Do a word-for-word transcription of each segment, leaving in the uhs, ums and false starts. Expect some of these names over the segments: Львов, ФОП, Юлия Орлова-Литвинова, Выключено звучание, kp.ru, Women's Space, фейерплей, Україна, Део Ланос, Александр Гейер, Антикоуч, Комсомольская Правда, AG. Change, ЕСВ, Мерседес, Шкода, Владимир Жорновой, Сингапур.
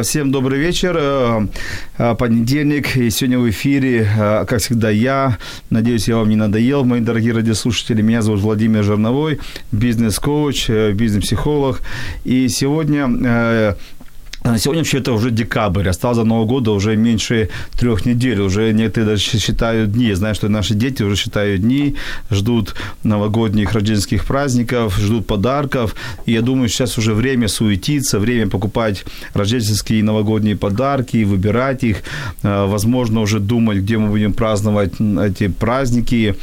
Всем добрый вечер. Понедельник, и сегодня в эфире, как всегда, я. Надеюсь, я вам не надоел, мои дорогие радиослушатели. Меня зовут Владимир Жорновой, бизнес-коуч, бизнес-психолог. И сегодня... Сегодня вообще-то уже декабрь, осталось до Нового года уже меньше трех недель, уже некоторые даже считают дни, знаю, что наши дети уже считают дни, ждут новогодних рождественских праздников, ждут подарков, и я думаю, сейчас уже время суетиться, время покупать рождественские и новогодние подарки, выбирать их, возможно, уже думать, где мы будем праздновать эти праздники,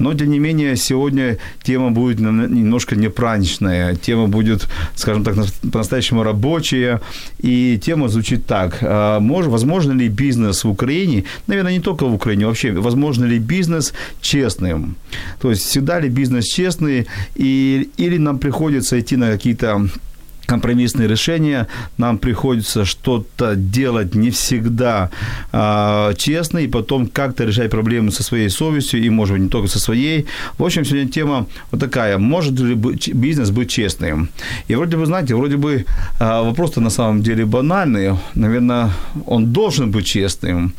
но, тем не менее, сегодня тема будет немножко непраздничная, тема будет, скажем так, по-настоящему рабочая. И тема звучит так. Возможно ли бизнес в Украине, наверное, не только в Украине, вообще, возможно ли бизнес честным? То есть всегда ли бизнес честный, и, или нам приходится идти на какие-то компромиссные решения, нам приходится что-то делать не всегда э, честно, и потом как-то решать проблемы со своей совестью, и, может быть, не только со своей. В общем, сегодня тема вот такая, может ли бизнес быть честным? И вроде бы, знаете, вроде бы э, вопрос-то на самом деле банальный, наверное, он должен быть честным.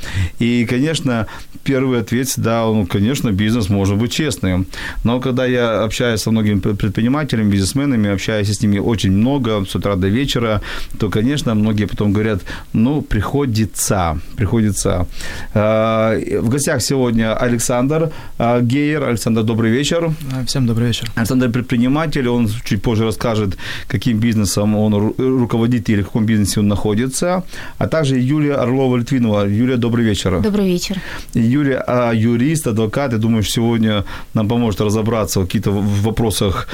И, конечно, первый ответ, да, ну, конечно, бизнес может быть честным. Но когда я общаюсь со многими предпринимателями, бизнесменами, общаюсь с ними очень много, с утра до вечера, то, конечно, многие потом говорят, ну, приходится, приходится. В гостях сегодня Александр Гейер. Александр, добрый вечер. Всем добрый вечер. Александр предприниматель, он чуть позже расскажет, каким бизнесом он руководит или в каком бизнесе он находится. А также Юлия Орлова-Литвинова. Юлия, добрый вечер. Добрый вечер. Юлия, юрист, адвокат, я думаю, сегодня нам поможет разобраться в каких-то вопросах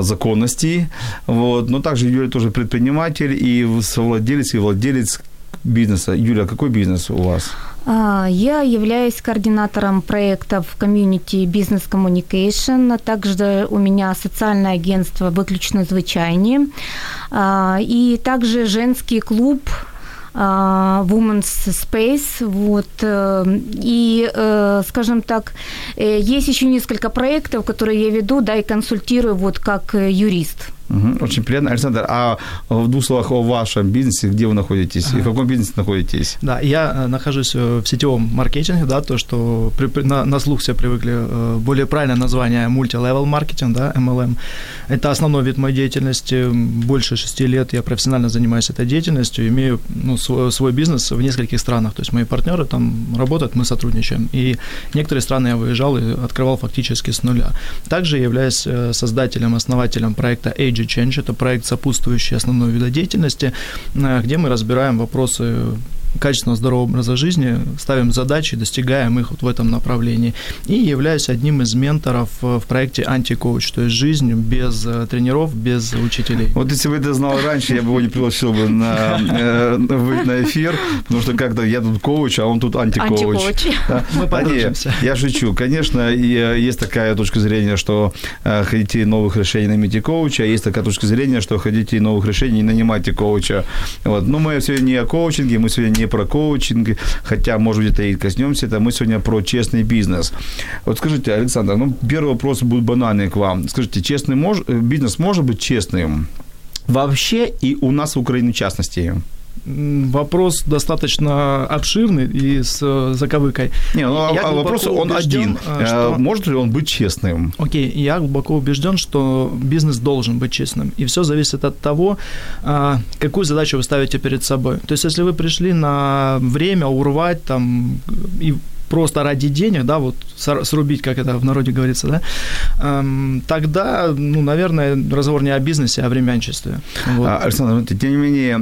законности. Вот. Но также Юля тоже предприниматель и совладелец, и владелец бизнеса. Юля, какой бизнес у вас? Я являюсь координатором проектов комьюнити Business Communication. Также у меня социальное агентство «Выключено звучание». И также женский клуб Women's Space. Вот. И, скажем так, есть еще несколько проектов, которые я веду, да, и консультирую вот как юрист. Очень приятно. Александр, а в двух словах о вашем бизнесе, где вы находитесь и в каком бизнесе находитесь? Да, я нахожусь в сетевом маркетинге, да, то, что при, на, на слух все привыкли, более правильное название мультилевел маркетинг, да, эм эл эм. Это основной вид моей деятельности. Больше шести лет я профессионально занимаюсь этой деятельностью, имею ну, свой, свой бизнес в нескольких странах, то есть мои партнеры там работают, мы сотрудничаем, и некоторые страны я выезжал и открывал фактически с нуля. Также я являюсь создателем, основателем проекта эй джи Change. Это проект, сопутствующий основной видодеятельности, где мы разбираем вопросы качественного здорового образа жизни, ставим задачи, достигаем их вот в этом направлении. И являюсь одним из менторов в проекте «Антикоуч», то есть жизнь без тренеров, без учителей. Вот если бы это знал раньше, я бы его не пригласил бы на, на эфир, потому что как-то я тут коуч, а он тут антикоуч. Антикоуч. Да? Мы подружимся. Я шучу. Конечно, есть такая точка зрения, что хотите новых решений, наймите коуча, а есть такая точка зрения, что хотите новых решений, не нанимайте коуча. Вот. Но мы сегодня не о коучинге, мы сегодня не не про коучинг, хотя, может быть, это и коснемся, это мы сегодня про честный бизнес. Вот скажите, Александр, ну, первый вопрос будет банальный к вам. Скажите, честный мож... бизнес может быть честным вообще и у нас в Украине в частности? Вопрос достаточно обширный и с заковыкой. Не, ну, я вопрос он убежден, один. Что... Может ли он быть честным? Окей, я глубоко убежден, что бизнес должен быть честным. И все зависит от того, какую задачу вы ставите перед собой. То есть, если вы пришли на время урвать там, и просто ради денег, да, вот срубить, как это в народе говорится, да, эм, тогда, ну, наверное, разговор не о бизнесе, а о времянчестве. Вот. Александр, тем не менее,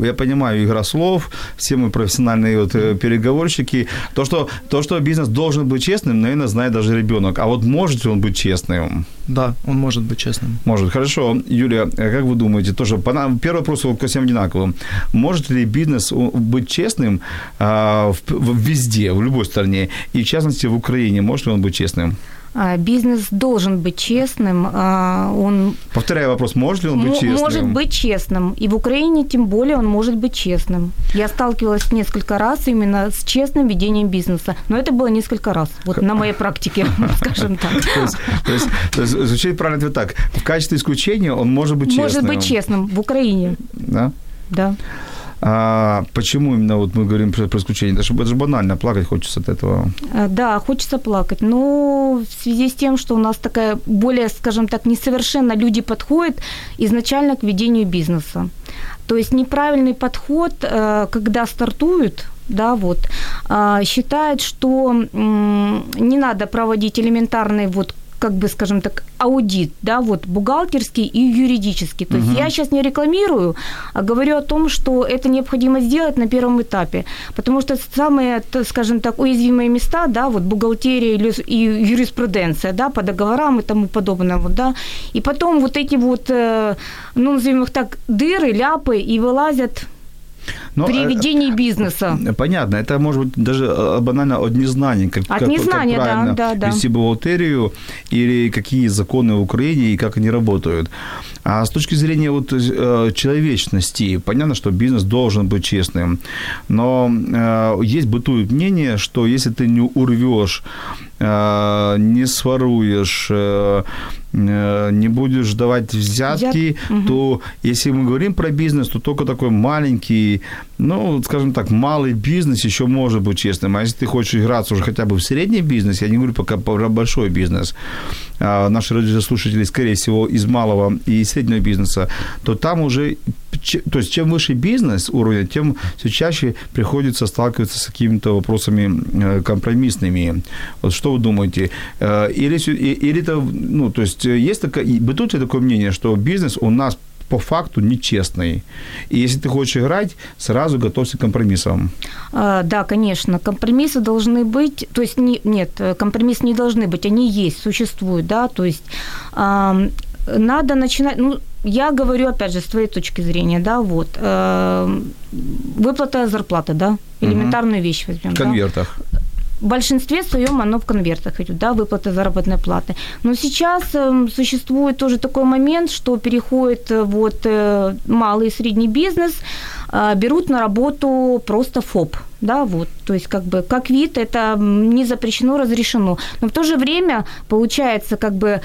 я понимаю, игра слов, все мы профессиональные вот переговорщики. То что, то, что бизнес должен быть честным, наверное, знает даже ребенок. А вот может ли он быть честным? Да, он может быть честным. Может. Хорошо. Юлия, как вы думаете, тоже первый вопрос ко всем одинаковым. Может ли бизнес быть честным а, в, везде, в любой стране? И в частности в Украине, может ли он быть честным? Бизнес должен быть честным. Он... Повторяю вопрос, может ли он быть честным? Может быть честным. И в Украине, тем более, он может быть честным. Я сталкивалась несколько раз именно с честным ведением бизнеса. Но это было несколько раз, вот на моей практике, скажем так. То есть, звучит правильный ответ так. В качестве исключения он может быть честным. Может быть честным в Украине. Да? Да. А почему именно вот мы говорим про исключение? Это же, это же банально, плакать хочется от этого. Да, хочется плакать. Но в связи с тем, что у нас такая более, скажем так, несовершенно люди подходят изначально к ведению бизнеса. То есть неправильный подход, когда стартуют, да, вот, считают, что не надо проводить элементарный вот как бы, скажем так, аудит, да, вот, бухгалтерский и юридический. То uh-huh. есть я сейчас не рекламирую, а говорю о том, что это необходимо сделать на первом этапе, потому что самые, скажем так, уязвимые места, да, вот, бухгалтерия и юриспруденция, да, по договорам и тому подобному, да, и потом вот эти вот, ну, назовем их так, дыры, ляпы, и вылазят... Но, при ведении бизнеса. Понятно. Это, может быть, даже банально от незнания. Как, от как, незнания, как правильно да, да, вести да. бухгалтерию, или какие законы в Украине, и как они работают. А с точки зрения вот, человечности, понятно, что бизнес должен быть честным. Но есть бытует мнение, что если ты не урвешь, не своруешь, не будешь давать взятки, Я... угу. то если мы говорим про бизнес, то только такой маленький, ну, скажем так, малый бизнес еще может быть честным. А если ты хочешь играться уже хотя бы в средний бизнес, я не говорю пока про большой бизнес, наши радиослушатели, скорее всего, из малого и среднего бизнеса, то там уже, то есть чем выше бизнес уровень, тем все чаще приходится сталкиваться с какими-то вопросами компромиссными. Вот что вы думаете? Или, или это, ну, то есть есть такое, бытует ли такое мнение, что бизнес у нас по факту нечестный. И если ты хочешь играть, сразу готовься к компромиссам. А, да, конечно. Компромиссы должны быть, то есть не, нет, компромиссы не должны быть, они есть, существуют, да, то есть а, надо начинать, ну, я говорю, опять же, с твоей точки зрения, да, вот, а, выплата зарплаты, да, элементарную угу. вещь возьмем. В конвертах. Да? В большинстве своем оно в конвертах идет, да, выплата заработной платы. Но сейчас э, существует тоже такой момент, что переходит вот, э, малый и средний бизнес, э, берут на работу просто ФОП. Да, вот, то есть как бы как вид это не запрещено, разрешено. Но в то же время, получается, как бы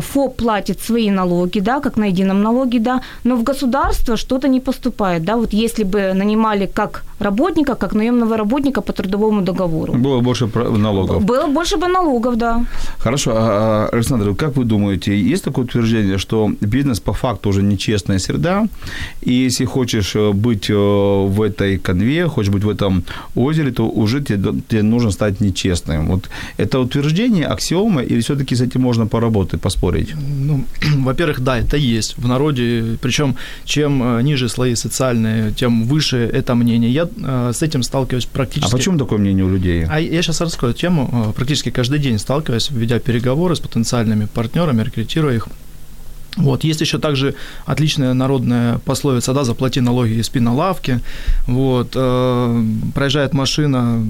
ФОП платит свои налоги, да, как на едином налоге, да, но в государство что-то не поступает, да, вот если бы нанимали как работника, как наемного работника по трудовому договору. Было больше налогов. Было больше бы налогов, да. Хорошо, Александр, как вы думаете, есть такое утверждение, что бизнес по факту уже нечестная среда, и если хочешь быть в этой конве, хочешь быть в этом озере, то уже тебе, тебе нужно стать нечестным. Вот это утверждение, аксиома, или все-таки с этим можно поработать, поспорить? Ну, во-первых, да, это есть в народе, причем чем ниже слои социальные, тем выше это мнение. Я э, с этим сталкиваюсь практически... А почему такое мнение у людей? А я сейчас раскрою тему. Практически каждый день сталкиваюсь, ведя переговоры с потенциальными партнерами, рекрутируя их. Вот. Есть еще также отличная народная пословица, да, заплати налоги и спи на лавке. Вот. Э, проезжает машина,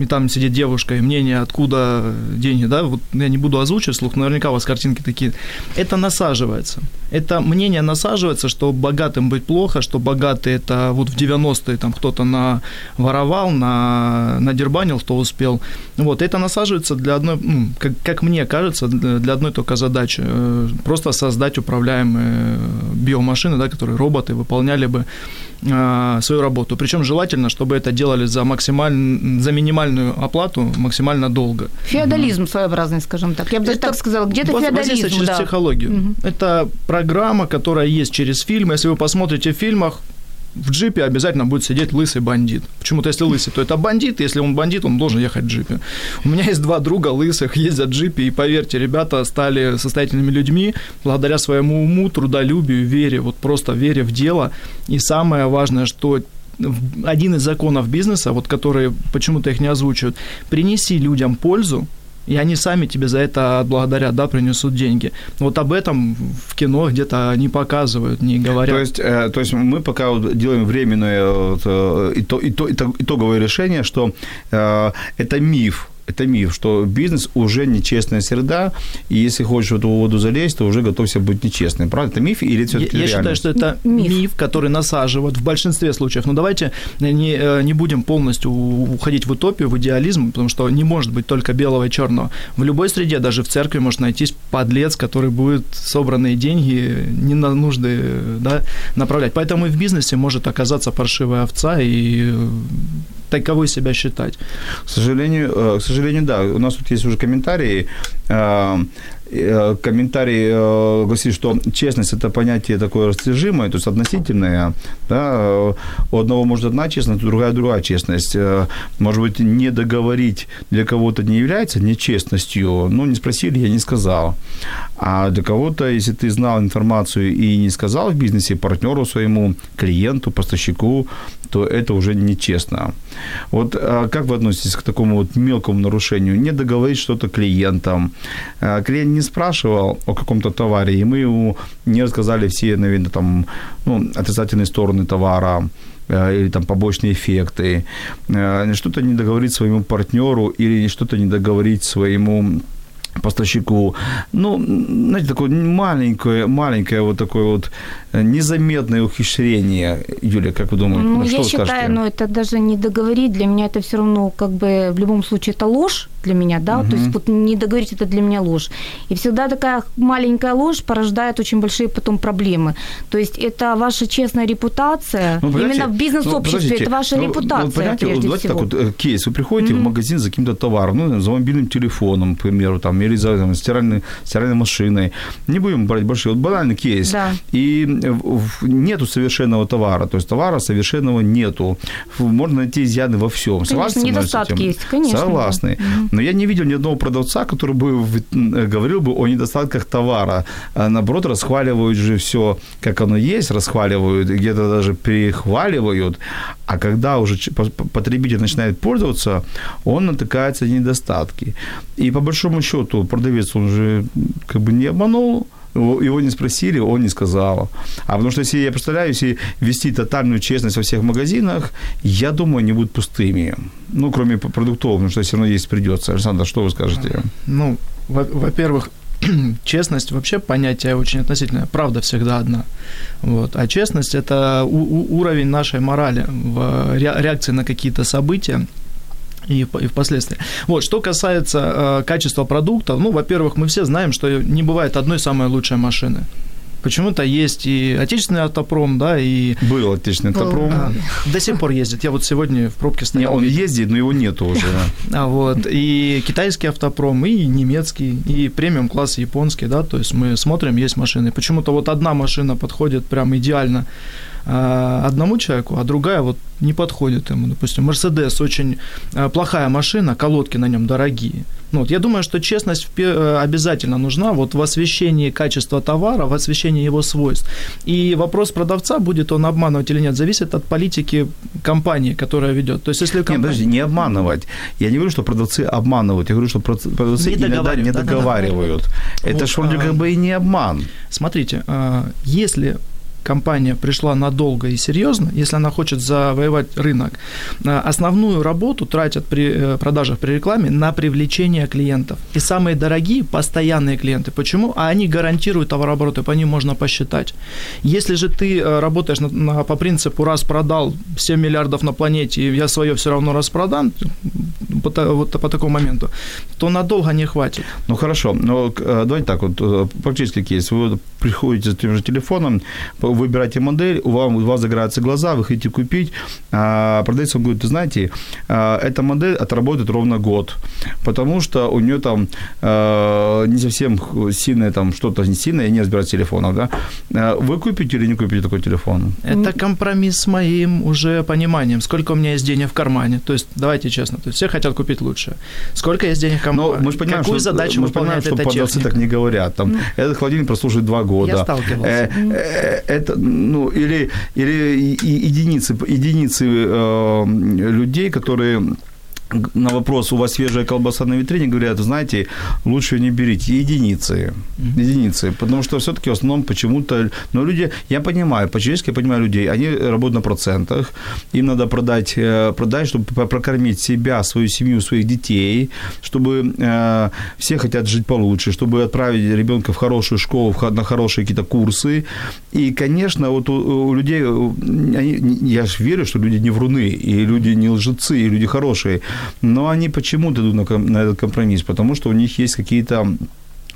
и там сидит девушка, и мнение, откуда деньги, да, вот я не буду озвучивать вслух, наверняка у вас картинки такие. Это насаживается. Это мнение насаживается, что богатым быть плохо, что богатый это вот в девяностые там кто-то наворовал, на, надербанил, кто успел. Вот, это насаживается для одной, ну, как, как мне кажется, для одной только задачи. Просто создать управляемые биомашины, да, которые роботы выполняли бы э, свою работу. Причем желательно, чтобы это делали за максимально, за минимальную оплату максимально долго. Феодализм угу. своеобразный, скажем так. Я бы даже так сказала, где-то воз, феодализм. Через да. психологию. Угу. Это программа, которая есть через фильмы. Если вы посмотрите в фильмах, в джипе обязательно будет сидеть лысый бандит. Почему-то, если лысый, то это бандит. Если он бандит, он должен ехать в джипе. У меня есть два друга лысых, ездят в джипе, и, поверьте, ребята стали состоятельными людьми благодаря своему уму, трудолюбию, вере, вот просто вере в дело. И самое важное, что один из законов бизнеса, вот которые почему-то их не озвучивают, принеси людям пользу, И они сами тебе за это отблагодарят, да, принесут деньги. Вот об этом в кино где-то не показывают, не говорят. То есть, э, то есть мы пока вот делаем временное вот, ито, ито, ито, итоговое решение, что э, это миф. Это миф, что бизнес уже нечестная среда, и если хочешь в эту воду залезть, то уже готовься быть нечестным. Правда? Это миф или это все-таки реальность? Я считаю, что это миф. миф, который насаживают в большинстве случаев. Но давайте не, не будем полностью уходить в утопию, в идеализм, потому что не может быть только белого и черного. В любой среде, даже в церкви, может найтись подлец, который будет собранные деньги не на нужды, да, направлять. Поэтому и в бизнесе может оказаться паршивая овца и... таковой себя считать. К сожалению, к сожалению, да. У нас тут есть уже комментарии. Комментарий гласит, что честность – это понятие такое растяжимое, то есть относительное. Да? У одного может одна честность, у другая другая честность. Может быть, не договорить для кого-то не является нечестностью. Ну, не спросили, я не сказал. А для кого-то, если ты знал информацию и не сказал в бизнесе партнеру своему, клиенту, поставщику, то это уже нечестно. Вот как вы относитесь к такому вот мелкому нарушению? Не договорить что-то клиентам. Клиент не спрашивал о каком-то товаре, и мы ему не рассказали все, наверное, там, ну, отрицательные стороны товара или там побочные эффекты. Что-то не договорить своему партнеру или что-то не договорить своему поставщику. Ну, знаете, такое маленькое, маленькое вот такое вот незаметное ухищрение. Юля, как вы думаете? Ну, что я считаю, скажете? Ну, это даже не договорить. Для меня это все равно, как бы, в любом случае, это ложь для меня, да, угу. То есть вот не договорить, это для меня ложь. И всегда такая маленькая ложь порождает очень большие потом проблемы. То есть это ваша честная репутация. Ну, именно в бизнес-обществе ну, это ваша ну, репутация, ну, понимаете, прежде вот, всего. Так вот, кейс, вы приходите угу. в магазин за каким-то товаром, ну, за мобильным телефоном, к примеру, там, или за там, стиральной, стиральной машиной. Не будем брать большие. Вот банальный кейс. Да. И нету совершенного товара. То есть товара совершенного нету. Можно найти изъяны во всём. Согласны? Недостатки есть, конечно. Согласны. Да. Но я не видел ни одного продавца, который бы говорил бы о недостатках товара. А наоборот, расхваливают же всё, как оно есть, расхваливают, где-то даже перехваливают. А когда уже потребитель начинает пользоваться, он натыкается на недостатки. И по большому счёту то продавец, он же как бы не обманул, его не спросили, он не сказал. А потому что, если я представляю, если вести тотальную честность во всех магазинах, я думаю, они будут пустыми. Ну, кроме продуктов, потому что все равно есть придется. Александр, что вы скажете? Ну, во-первых, честность вообще понятие очень относительное. Правда всегда одна. Вот. А честность – это уровень нашей морали в реакции на какие-то события. И впоследствии. Вот, что касается э, качества продуктов, ну, во-первых, мы все знаем, что не бывает одной самой лучшей машины. Почему-то есть и отечественный автопром, да, и... Был отечественный автопром. А, до сих пор ездит. Я вот сегодня в пробке стоял. Не, он ездит, но его нету уже. А вот, и китайский автопром, и немецкий, и премиум-класс японский, да, то есть мы смотрим, есть машины. Почему-то вот одна машина подходит прям идеально одному человеку, а другая вот не подходит ему. Допустим, Мерседес очень плохая машина, колодки на нем дорогие. Ну, вот я думаю, что честность обязательно нужна вот в освещении качества товара, в освещении его свойств. И вопрос продавца, будет он обманывать или нет, зависит от политики компании, которая ведет. То есть, если компания... Нет, подожди, не обманывать. Я не говорю, что продавцы обманывают. Я говорю, что продавцы не иногда не да, договаривают. Да, да. Это вот, же вроде как бы и не обман. Смотрите, если... компания пришла надолго и серьезно, если она хочет завоевать рынок, основную работу тратят при продажах, при рекламе на привлечение клиентов. И самые дорогие постоянные клиенты. Почему? А они гарантируют товарооборот, и по ним можно посчитать. Если же ты работаешь на, на, по принципу «раз продал семь миллиардов на планете, и я свое все равно распродам», по, вот по такому моменту, то надолго не хватит. Ну хорошо, но давайте так, вот практически кейс. Вы приходите с тем же телефоном, выбираете модель, у вас, у вас загораются глаза, вы хотите купить, а продавец вам говорит, ты знаете, эта модель отработает ровно год, потому что у нее там э, не совсем сильное, там что-то не сильное, я не разбираюсь в телефонах, да? Вы купите или не купите такой телефон? Это компромисс с моим уже пониманием, сколько у меня есть денег в кармане, то есть, давайте честно, то есть все хотят купить лучше. Сколько есть денег в кармане? Мы же понимаем, Какую что, задачу мы же понимаем, что продавцы так не говорят, там, ну, этот холодильник прослужит два года. Я сталкивался. Это, ну, или, или единицы, единицы э, людей, которые на вопрос, у вас свежая колбаса на витрине, говорят, знаете, лучше не берите, единицы, единицы, потому что все-таки в основном почему-то, но люди, я понимаю, по-человечески я понимаю людей, они работают на процентах, им надо продать, продать, чтобы прокормить себя, свою семью, своих детей, чтобы э, все хотят жить получше, чтобы отправить ребенка в хорошую школу, на хорошие какие-то курсы, и, конечно, вот у, у людей, они, я же верю, что люди не вруны, и люди не лжецы, и люди хорошие, но они почему-то идут на, на этот компромисс, потому что у них есть какие-то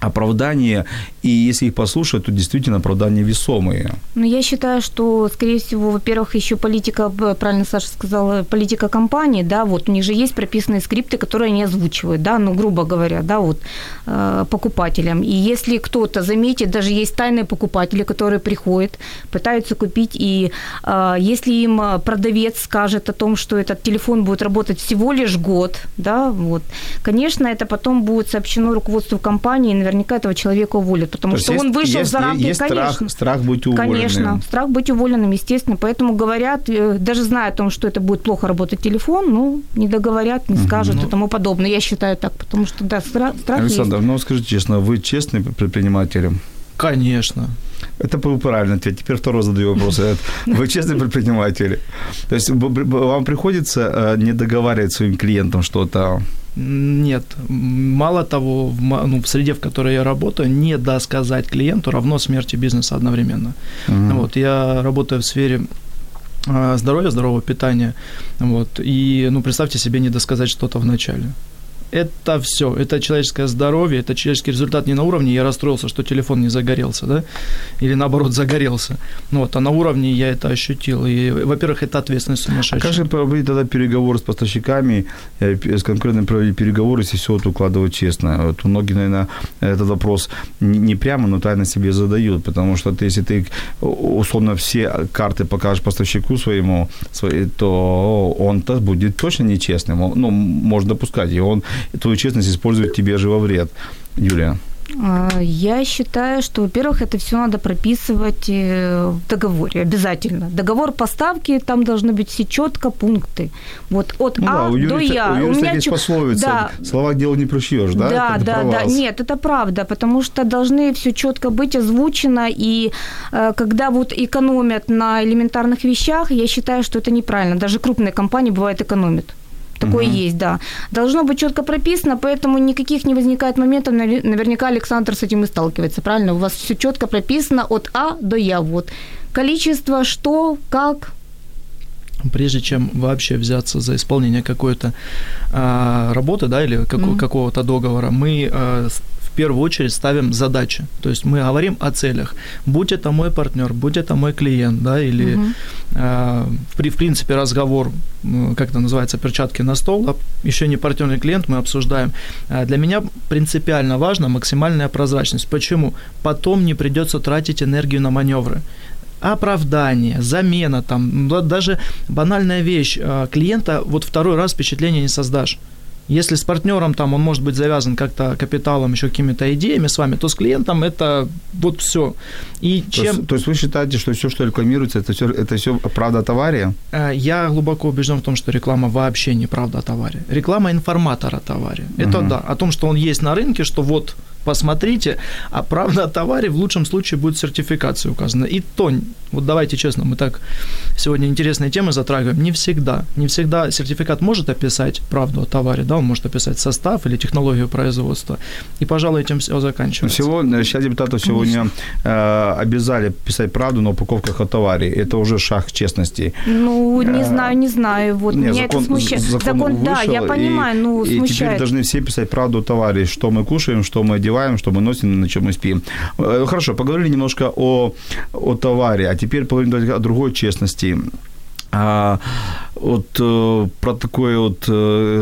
оправдания, и если их послушать, то действительно оправдания весомые. Ну, я считаю, что, скорее всего, во-первых, еще политика, правильно Саша сказала, политика компании, да, вот у них же есть прописанные скрипты, которые они озвучивают, да, ну, грубо говоря, да, вот, э, покупателям. И если кто-то заметит, даже есть тайные покупатели, которые приходят, пытаются купить, и э, если им продавец скажет о том, что этот телефон будет работать всего лишь год, да, вот, конечно, это потом будет сообщено руководству компании, и наверняка этого человека уволят, потому что есть, он вышел есть, за рамки, есть конечно. Страх, страх быть уволенным. Конечно, страх быть уволенным, естественно. Поэтому говорят, даже зная о том, что это будет плохо работать телефон, ну, не договорят, не скажут угу. и тому подобное. Я считаю так, потому что, да, страх, страх Александр, есть. Ну, скажите честно, вы честный предприниматель? Конечно. Это был правильный ответ. Теперь второй задаю вопрос. Вы честный предприниматель? То есть вам приходится не договаривать своим клиентам что-то? Нет. Мало того, в, ну, в среде, в которой я работаю, не досказать клиенту равно смерти бизнеса одновременно. Mm-hmm. Вот, я работаю в сфере э, здоровья, здорового питания. Вот, и ну, представьте себе не досказать что-то в начале. Это все, это человеческое здоровье, это человеческий результат не на уровне, я расстроился, что телефон не загорелся, да, или наоборот загорелся, ну, вот, а на уровне я это ощутил, и, во-первых, это ответственность сумасшедшая. А как же проводить тогда переговоры с поставщиками, с конкретно проводить переговоры, если все это укладывать честно? Вот многие, наверное, этот вопрос не прямо, но тайно себе задают, потому что ты, если ты, условно, все карты покажешь поставщику своему, то он-то будет точно нечестным, ну, можно допускать, и он твою честность используют тебе же во вред. Юлия. Я считаю, что, во-первых, это все надо прописывать в договоре обязательно. Договор поставки, там должны быть все четко пункты. Вот от ну, А да, Юрия, до Я. У, у меня есть ч... пословица. Да. Слова к делу не пришьёшь, да? Да, это да, да. Нет, это правда, потому что должны все четко быть озвучено, и когда вот экономят на элементарных вещах, я считаю, что это неправильно. Даже крупные компании, бывает, экономят. Такое uh-huh. есть, да. Должно быть четко прописано, поэтому никаких не возникает моментов. Наверняка Александр с этим и сталкивается, правильно? У вас все четко прописано от А до Я. Вот. Количество, что, как. Прежде чем вообще взяться за исполнение какой-то а, работы, да, или как, uh-huh. какого-то договора, мы а, в первую очередь ставим задачи. То есть мы говорим о целях. Будь это мой партнер, будь это мой клиент, да, или uh-huh. а, в, в принципе разговор, как это называется, перчатки на стол, еще не партнерный клиент, мы обсуждаем. Для меня принципиально важна максимальная прозрачность. Почему? Потом не придется тратить энергию на маневры. Оправдание, замена, там, даже банальная вещь. Клиента вот второй раз впечатление не создашь. Если с партнером там он может быть завязан как-то капиталом, еще какими-то идеями с вами, то с клиентом это вот все. И то, чем... есть, то есть вы считаете, что все, что рекламируется, это все, это все правда о товаре? Я глубоко убежден в том, что реклама вообще не правда о товаре. Реклама информатора о товаре. Это угу. да, о том, что он есть на рынке, что вот посмотрите, а правда о товаре в лучшем случае будет сертификация указана. И то, вот давайте честно, мы так сегодня интересные темы затрагиваем, не всегда. Не всегда сертификат может описать правду о товаре, да, он может описать состав или технологию производства. И, пожалуй, этим все заканчивается. Всего, сейчас депутатов сегодня э, обязали писать правду на упаковках о товаре. Это уже шаг честности. Ну, не знаю, не знаю. Вот. Нет, меня закон, это смущает. Закон, закон вышел, да, я понимаю, и, ну, смущает. И теперь должны все писать правду о товаре, что мы кушаем, что мы одеваем, что мы носим, на чем мы спим. Хорошо, поговорили немножко о, о товаре, а теперь поговорим о другой честности. А, вот про такое вот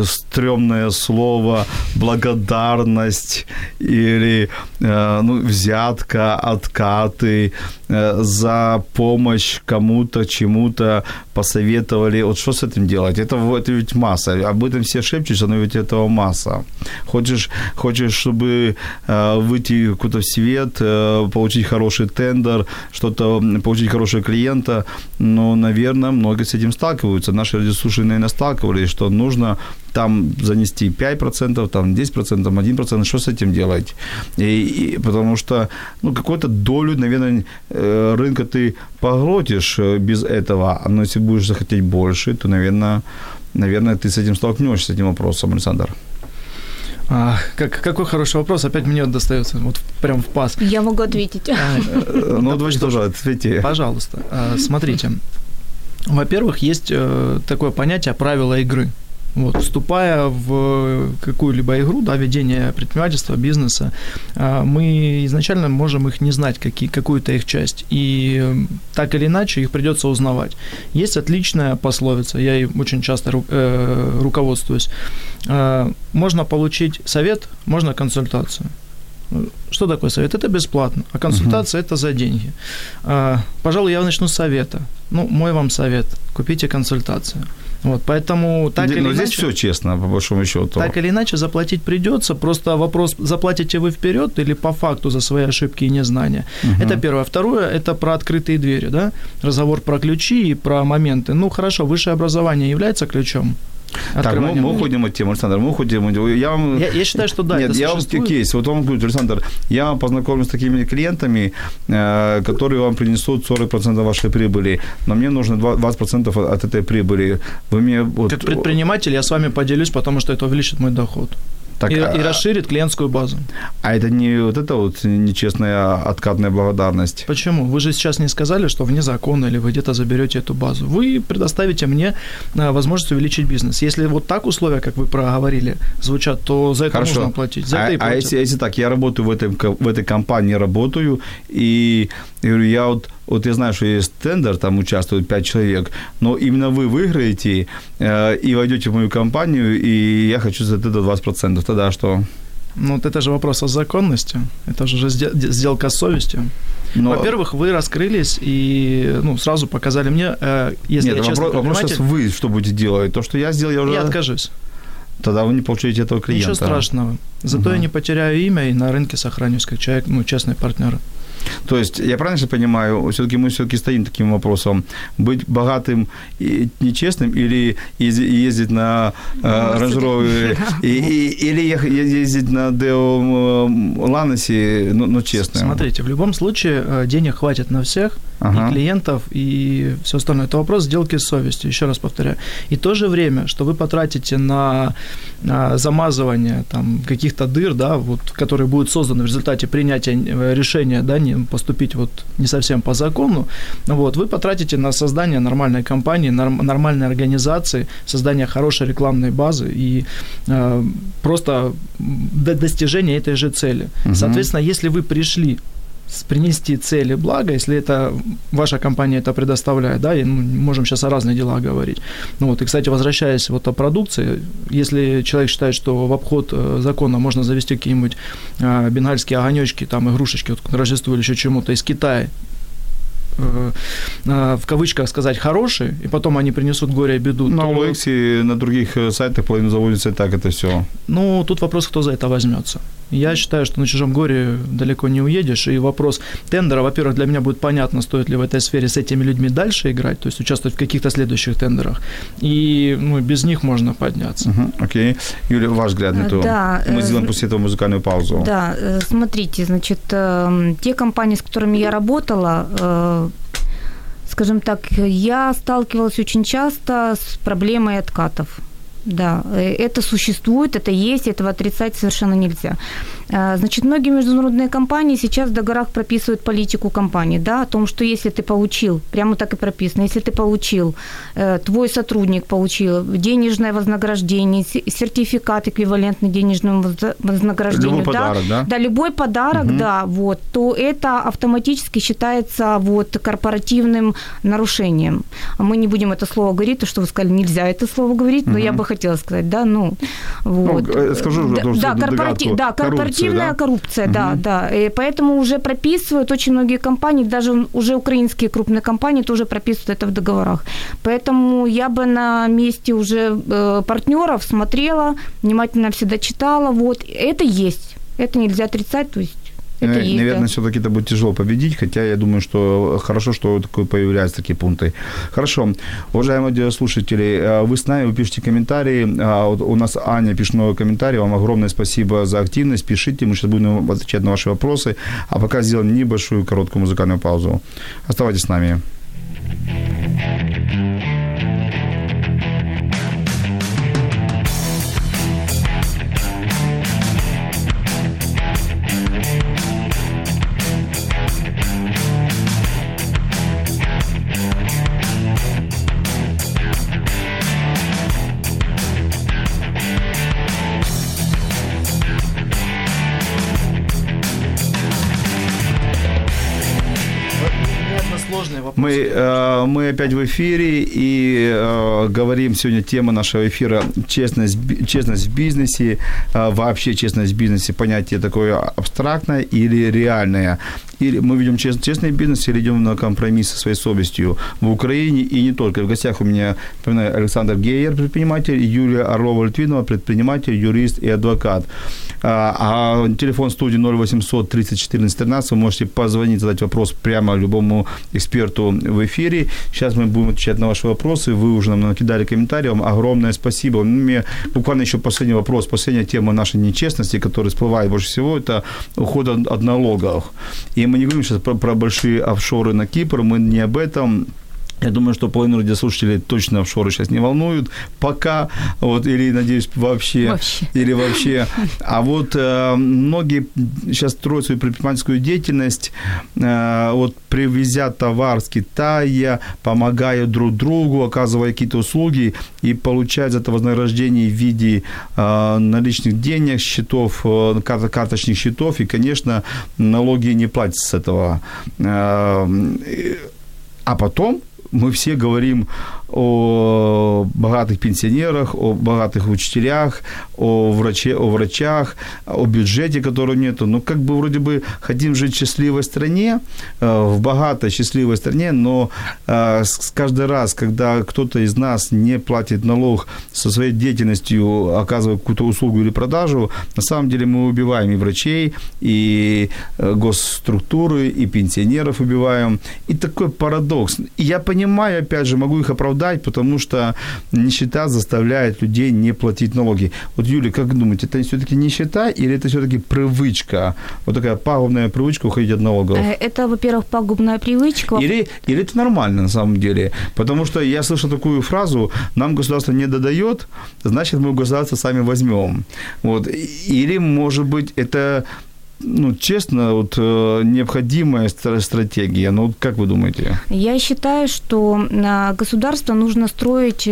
стрёмное слово благодарность или ну, взятка, откаты за помощь кому-то, чему-то посоветовали. Вот что с этим делать? Это, это ведь масса. Об этом все шепчутся, но ведь этого масса. Хочешь, хочешь чтобы выйти куда-то в свет, получить хороший тендер, что-то, получить хорошего клиента, но, наверное, многие с этим сталкиваются. наши радиослушатели насталкивались, что нужно там занести пять процентов, там десять процентов, один процент, что с этим делать? И, и, потому что, ну, какую-то долю, наверное, рынка ты поглотишь без этого, но если будешь захотеть больше, то, наверное, наверное ты с этим столкнешься, с этим вопросом, Александр. А, как, какой хороший вопрос, опять мне достается, вот прям в пас. Я могу ответить. А, ну, давайте тоже ответьте. Пожалуйста. А, смотрите, во-первых, есть э, такое понятие правила игры. Вот, вступая в какую-либо игру, да, ведение предпринимательства, бизнеса, мы изначально можем их не знать, какие, какую-то их часть, и так или иначе их придется узнавать. Есть отличная пословица, я ей очень часто ру, э, руководствуюсь. Э, можно получить совет, можно консультацию. Что такое совет? Это бесплатно, а консультация uh-huh. – это за деньги. А, пожалуй, я начну с совета. Ну, мой вам совет – купите консультацию. Вот, поэтому так или иначе, здесь все честно, по большому счету. Так или иначе, заплатить придется. Просто вопрос, заплатите вы вперед или по факту за свои ошибки и незнания. Uh-huh. Это первое. Второе – это про открытые двери. Да? Разговор про ключи и про моменты. Ну, хорошо, высшее образование является ключом. Так, мы, мы уходим от темы, Александр, мы уходим. Я, вам... я, я считаю, что да, нет, это я существует. Вам кейс, вот вам говорю, Александр, я вам познакомлюсь с такими клиентами, э, которые вам принесут сорок процентов вашей прибыли, но мне нужно двадцать процентов от этой прибыли. Вы мне, вот... Как предприниматель я с вами поделюсь, потому что это увеличит мой доход. Так, и, а, и расширит клиентскую базу. А это не вот эта вот нечестная откатная благодарность? Почему? Вы же сейчас не сказали, что вне закона или вы где-то заберете эту базу. Вы предоставите мне возможность увеличить бизнес. Если вот так условия, как вы проговорили, звучат, то за это Хорошо. Нужно платить. За а это и платят. А если, если так, я работаю в этой, в этой компании, работаю, и я говорю, я вот Вот я знаю, что есть тендер, там участвует пять человек, но именно вы выиграете э, и войдете в мою компанию, и я хочу за это двадцать процентов. Тогда что? Ну, вот это же вопрос о законности, это же сделка с совестью. Но... Во-первых, вы раскрылись и ну, сразу показали мне, э, если Нет, я честный вопрос, предприниматель... Нет, вопрос сейчас вы что будете делать, то, что я сделал, я уже... Я откажусь. Тогда вы не получаете этого клиента. Ничего страшного, зато угу. я не потеряю имя и на рынке сохранюсь как человек, ну, честный партнер. То есть, я правильно понимаю, все-таки мы все-таки стоим таким вопросом, быть богатым и нечестным или ездить на э, Range Rover, или ездить на Део Ланосе, но, но честным? Смотрите, в любом случае денег хватит на всех, ага. и клиентов, и все остальное. Это вопрос сделки с совестью, еще раз повторяю. И то же время, что вы потратите на, на замазывание там, каких-то дыр, да, вот, которые будут созданы в результате принятия решения, да, не поступить вот не совсем по закону, вот, вы потратите на создание нормальной компании, норм, нормальной организации, создание хорошей рекламной базы и э, просто до достижение этой же цели. Угу. Соответственно, если вы пришли принести цели блага, если это ваша компания это предоставляет, да, и ну, можем сейчас о разных делах говорить. Ну вот, и, кстати, возвращаясь вот о продукции, если человек считает, что в обход закона можно завести какие-нибудь бенгальские огонечки, там, игрушечки вот, к Рождеству или еще чему-то из Китая, в кавычках сказать, хорошие, и потом они принесут горе и беду. На Олексе то... и на других сайтах половину заводится и так это все. Ну, тут вопрос, кто за это возьмется. Я считаю, что на чужом горе далеко не уедешь, и вопрос тендера, во-первых, для меня будет понятно, стоит ли в этой сфере с этими людьми дальше играть, то есть участвовать в каких-то следующих тендерах, и ну, без них можно подняться. Угу, окей. Юля, ваш взгляд на то? Да, Мы э... сделаем после этого музыкальную паузу. Да, смотрите, значит, те компании, с которыми я работала, скажем так, я сталкивалась очень часто с проблемой откатов. Да, это существует, это есть, этого отрицать совершенно нельзя. Значит, многие международные компании сейчас в договорах прописывают политику компании, да, о том, что если ты получил, прямо так и прописано, если ты получил, твой сотрудник получил денежное вознаграждение, сертификат эквивалентный денежному вознаграждению, любой да, подарок, да? да, любой подарок, угу. да, вот, то это автоматически считается вот корпоративным нарушением. Мы не будем это слово говорить, то, что вы сказали, нельзя это слово говорить, угу. но я бы хотела сказать, да, ну, вот. Ну, скажу уже, да, да, корпоратив, да, корпоративная коррупция, да, коррупция, да, угу. да, и поэтому уже прописывают очень многие компании, даже уже украинские крупные компании тоже прописывают это в договорах. Поэтому я бы на месте уже э, партнеров смотрела, внимательно всегда читала, вот, это есть, это нельзя отрицать, то есть Это наверное, все-таки это будет тяжело победить, хотя я думаю, что хорошо, что такое появляются такие пункты. Хорошо. Уважаемые радиослушатели, вы с нами, вы пишите комментарии. У нас Аня пишет новый комментарий. Вам огромное спасибо за активность. Пишите, мы сейчас будем отвечать на ваши вопросы. А пока сделаем небольшую короткую музыкальную паузу. Оставайтесь с нами. Мы, мы опять в эфире и э, говорим сегодня, тема нашего эфира честность, честность в бизнесе, э, вообще честность в бизнесе, понятие такое абстрактное или реальное. Или мы ведем честный бизнес или идем на компромисс со своей совестью в Украине и не только. В гостях у меня, напоминаю, Александр Гейер, предприниматель, и Юлия Орлова-Литвинова, предприниматель, юрист и адвокат. А телефон студии ноль восемьсот тридцать четырнадцать тринадцать. Вы можете позвонить, задать вопрос прямо любому эксперту в эфире. Сейчас мы будем отвечать на ваши вопросы. Вы уже нам накидали комментарии. Вам огромное спасибо. У меня буквально еще последний вопрос, последняя тема нашей нечестности, которая всплывает больше всего, это уход от налогов. И мы не говорим сейчас про, про большие офшоры на Кипр, мы не об этом. Я думаю, что половину радиослушателей точно офшоры сейчас не волнуют, пока, вот, или, надеюсь, вообще, вообще. или вообще. А вот э, многие сейчас строят свою предпринимательскую деятельность, э, вот, привезя товар с Китая, помогая друг другу, оказывая какие-то услуги, и получают за это вознаграждение в виде э, наличных денег, счетов, э, карточных счетов, и, конечно, налоги не платят с этого. Э, а потом... Мы все говорим о богатых пенсионерах, о богатых учителях, о, враче, о врачах, о бюджете, которого нету. Ну, как бы вроде бы хотим жить в счастливой стране, в богатой, счастливой стране, но каждый раз, когда кто-то из нас не платит налог со своей деятельностью, оказывая какую-то услугу или продажу, на самом деле мы убиваем и врачей, и госструктуры, и пенсионеров убиваем. И такой парадокс. И я понимаю, опять же, могу их оправдать, потому что нищета заставляет людей не платить налоги. Вот, Юля, как думаете, это все-таки нищета или это все-таки привычка? Вот такая пагубная привычка уходить от налогов. Это, во-первых, пагубная привычка. Или, или это нормально на самом деле? Потому что я слышал такую фразу: нам государство не додает, значит, мы государство сами возьмем. Вот. Или, может быть, это... Ну, честно, вот необходимая стратегия. Ну, вот как вы думаете? Я считаю, что государство нужно строить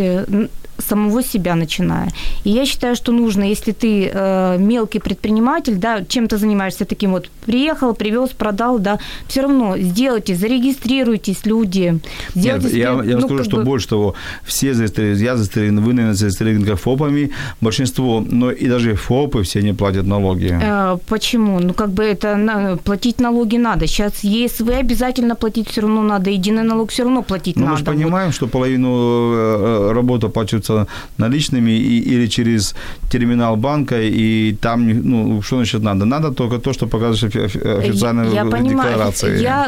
самого себя начиная. И я считаю, что нужно, если ты э, мелкий предприниматель, да, чем ты занимаешься таким вот, приехал, привез, продал, да, все равно сделайте, зарегистрируйтесь, люди. Сделайте Нет, себе, я, я ну, скажу, что бы... больше того, все зарегистрированы, я зарегистрирован, вы, наверное, зарегистрированы как ФОПами, большинство, но и даже ФОПы все не платят налоги. Э, почему? Ну, как бы это, на, платить налоги надо. Сейчас ЕСВ обязательно платить все равно надо, единый налог все равно платить но надо. Мы же понимаем, вот. Что половину работы платятся наличными и, или через терминал банка, и там, ну, что значит надо? Надо только то, что показываешь в официальной декларации. Я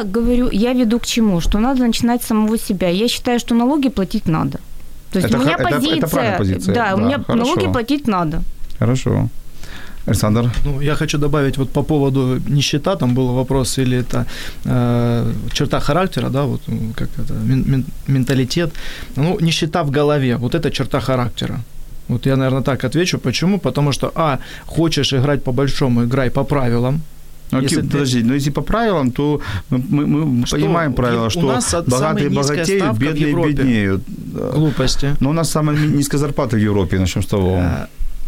понимаю, я говорю, я веду к чему, что надо начинать с самого себя. Я считаю, что налоги платить надо. То есть это, у меня это, позиция, это правильная позиция. Да, да, у меня хорошо. Налоги платить надо. Хорошо. Александр? Ну, я хочу добавить вот по поводу нищета, там был вопрос, или это э, черта характера, да, вот как это, мен, мен, менталитет. Ну, нищета в голове, вот это черта характера. Вот я, наверное, так отвечу. Почему? Потому что, а, хочешь играть по-большому, играй по правилам. Если okay, ты... Подожди, но если по правилам, то мы, мы, мы понимаем правило, что богатые богатеют, бедные беднеют. Глупости. Но у нас самая низкая зарплата в Европе, начнем с того.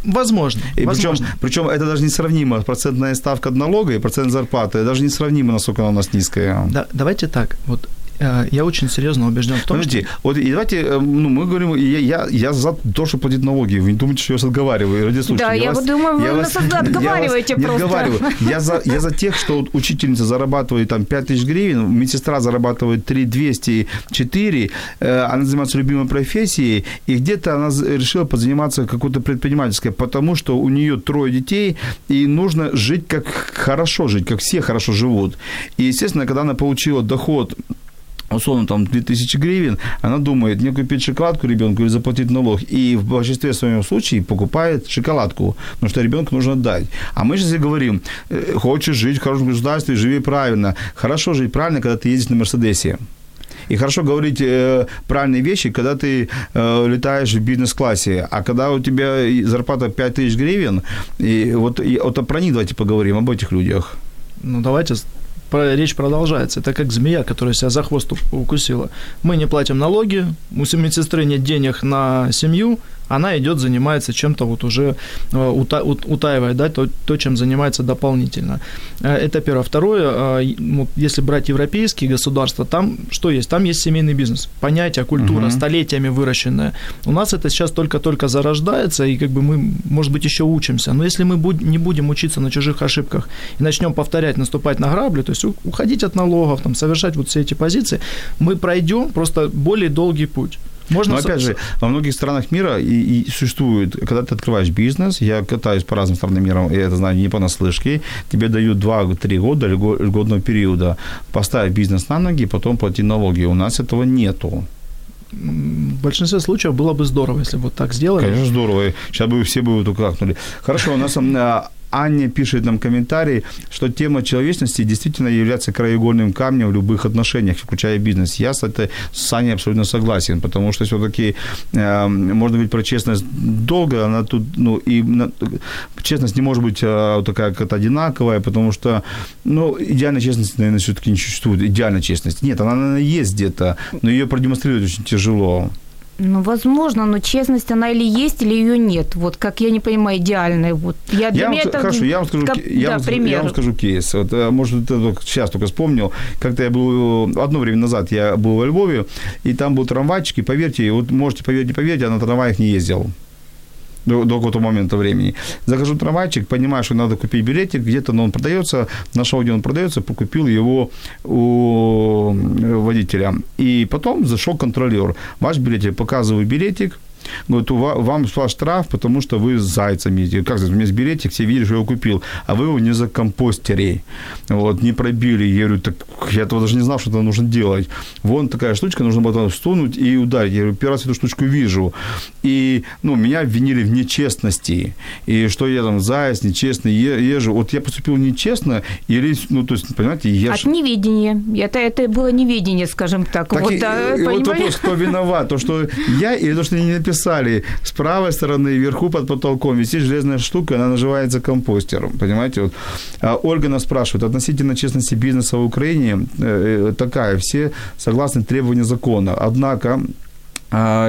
Возможно. И возможно. Причем, причем это даже не сравнимо. Процентная ставка налога и процент зарплаты даже не сравнимо, насколько она у нас низкая. Да, давайте так. Вот я очень серьезно убежден в том, Подожди, что... вот и давайте, ну, мы говорим, я, я, я за то, чтобы платить налоги, вы не думаете, что я вас отговариваю, ради случая. Да, я, я вас, думаю, вы я нас вас, отговариваете я просто. Отговариваю. Я за, я за тех, что вот учительница зарабатывает там пять тысяч гривен, медсестра зарабатывает три двести, четыре, она занимается любимой профессией, и где-то она решила позаниматься какой-то предпринимательской, потому что у нее трое детей, и нужно жить как хорошо жить, как все хорошо живут. И, естественно, когда она получила доход... условно, там, две тысячи гривен, она думает, мне купить шоколадку ребенку или заплатить налог, и в большинстве своем случае покупает шоколадку, потому что ребенку нужно дать. А мы сейчас и говорим, хочешь жить в хорошем государстве, живи правильно. Хорошо жить правильно, когда ты ездишь на Мерседесе. И хорошо говорить э, правильные вещи, когда ты э, летаешь в бизнес-классе. А когда у тебя зарплата пять тысяч гривен, и вот, и, вот про них давайте поговорим, об этих людях. Ну, давайте... Речь продолжается. Это как змея, которая себя за хвост укусила. Мы не платим налоги, у медсестры нет денег на семью, она идет, занимается чем-то вот уже утаивая, да, то, то, чем занимается дополнительно. Это первое. Второе, если брать европейские государства, там что есть? Там есть семейный бизнес, понятие, культура, угу. столетиями выращенная. У нас это сейчас только-только зарождается, и как бы мы, может быть, еще учимся. Но если мы не будем учиться на чужих ошибках и начнем повторять, наступать на грабли, то есть уходить от налогов, там, совершать вот все эти позиции, мы пройдем просто более долгий путь. Можно Но, с... опять же, во многих странах мира и, и существует, когда ты открываешь бизнес, я катаюсь по разным странам мира, я это знаю не понаслышке, тебе дают два-три года льготного периода, поставь бизнес на ноги, потом плати налоги. У нас этого нету. В большинстве случаев было бы здорово, если бы вот так сделали. Конечно, здорово. Сейчас бы все бы укакнули. Хорошо, у нас... Аня пишет нам комментарий, что тема человечности действительно является краеугольным камнем в любых отношениях, включая бизнес. Я с, этой, с Аней абсолютно согласен, потому что все-таки э, можно говорить про честность долго, она тут, ну, и на, честность не может быть э, такая как-то одинаковая, потому что, ну, идеальной честности, наверное, все-таки не существует, идеальной честности. Нет, она, наверное, есть где-то, но ее продемонстрировать очень тяжело. Ну, возможно, но честность, она или есть, или ее нет. Вот, как я не понимаю, идеальная. Вот. Я, я вам, это... Хорошо, я вам скажу, как... я да, вам, я вам скажу кейс. Вот, может, сейчас только вспомнил. Как-то я был... Одно время назад я был во Львове, и там был трамвайчик, и поверьте, вот можете поверить, не поверить, я на трамваях не ездил. До, до какого-то момента времени. Захожу в трамвайчик, понимаю, что надо купить билетик, где-то но он продается, нашел, где он продается, покупил его у водителя. И потом зашел контролер. Ваш билетик, показываю билетик, говорит, вам штраф, потому что вы с зайцами едите. Как сказать, у меня есть билетик, все видели, что я его купил, а вы его не закомпостили, вот, не пробили. Я говорю, так я этого даже не знал, что это нужно делать. Вон такая штучка, нужно потом всунуть и ударить. Я говорю, первый раз эту штучку вижу. И, ну, меня обвинили в нечестности. И что я там, заяц, нечестный, езжу. Вот я поступил нечестно, или, ну, то есть, понимаете, я... От неведения. Это, это было неведение, скажем так. так вот, и, да, и вот вопрос, кто виноват, то, что я, или то, что я не написал. С правой стороны, вверху под потолком висит железная штука, она называется компостером. Понимаете? Вот. Ольга нас спрашивает, относительно честности бизнеса в Украине такая, все согласны требованиям закона. Однако,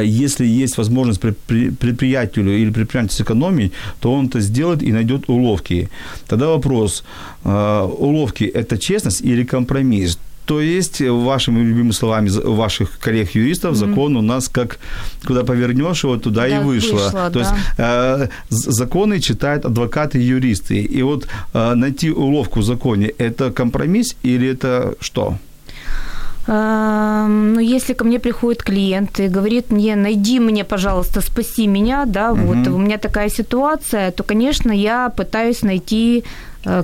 если есть возможность предприятелю или предпринимателю сэкономить, то он это сделает и найдет уловки. Тогда вопрос, уловки – это честность или компромисс? То есть, вашими любимыми словами ваших коллег-юристов, mm-hmm. закон у нас как куда повернешь его, туда да, и вышло. вышло То да. есть, э, законы читают адвокаты и юристы. И вот э, найти уловку в законе – это компромисс или это что? Ну, если ко мне приходит клиент и говорит мне, найди мне, пожалуйста, спаси меня, да, угу. вот у меня такая ситуация, то, конечно, я пытаюсь найти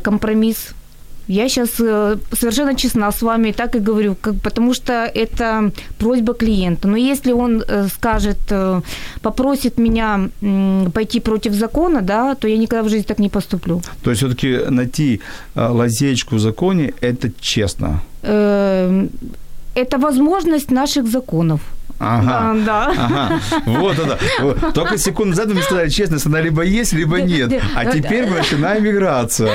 компромисс. Я сейчас совершенно честна с вами так и говорю, потому что это просьба клиента. Но если он скажет, попросит меня пойти против закона, да, то я никогда в жизни так не поступлю. То есть все-таки найти лазеечку в законе – это честно? Это возможность наших законов. Ага, да. ага. Вот это. Только секунду назад мы сказали, честность, она либо есть, либо нет. А теперь мы начинаем играться.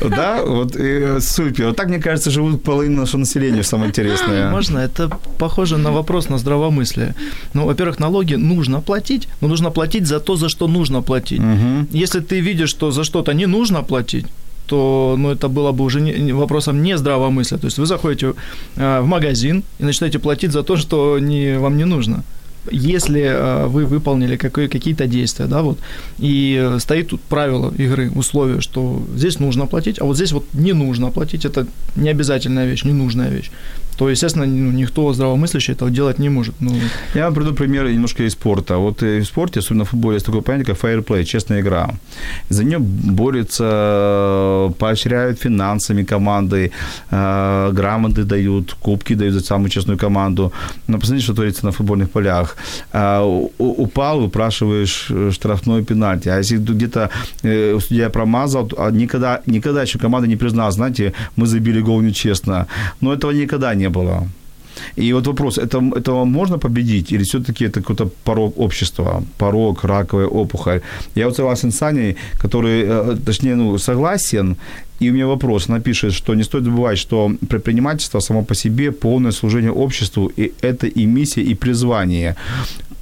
Да, вот и, супер. Вот так, мне кажется, живут половина нашего населения, самое интересное. Можно, это похоже на вопрос на здравомыслие. Ну, во-первых, налоги нужно платить, но нужно платить за то, за что нужно платить. Угу. Если ты видишь, что за что-то не нужно платить, то ну, это было бы уже не, вопросом не здравомыслия. То есть вы заходите э, в магазин и начинаете платить за то, что не, вам не нужно. Если э, вы выполнили какое, какие-то действия, да, вот, и стоит тут правило игры, условие, что здесь нужно платить, а вот здесь вот не нужно платить, это не обязательная вещь, ненужная вещь, то, естественно, ну, никто здравомыслящий этого делать не может. Ну... Я вам приведу пример немножко из спорта. Вот в спорте, особенно в футболе, есть такое понятие, как фейерплей, честная игра. За нее борются, поощряют финансами команды, э, грамоты дают, кубки дают за самую честную команду. Но посмотрите, что творится на футбольных полях. Упал, выпрашиваешь штрафной пенальти. А если где-то судья промазал, никогда, никогда еще команда не признала, знаете, мы забили гол нечестно. Но этого никогда не было. И вот вопрос, это, это можно победить или все-таки это какой-то порог общества, порог, раковая опухоль? Я вот согласен с Саней, который, точнее, ну, согласен, и у меня вопрос, она пишет, что не стоит забывать, что предпринимательство само по себе полное служение обществу, и это и миссия, и призвание.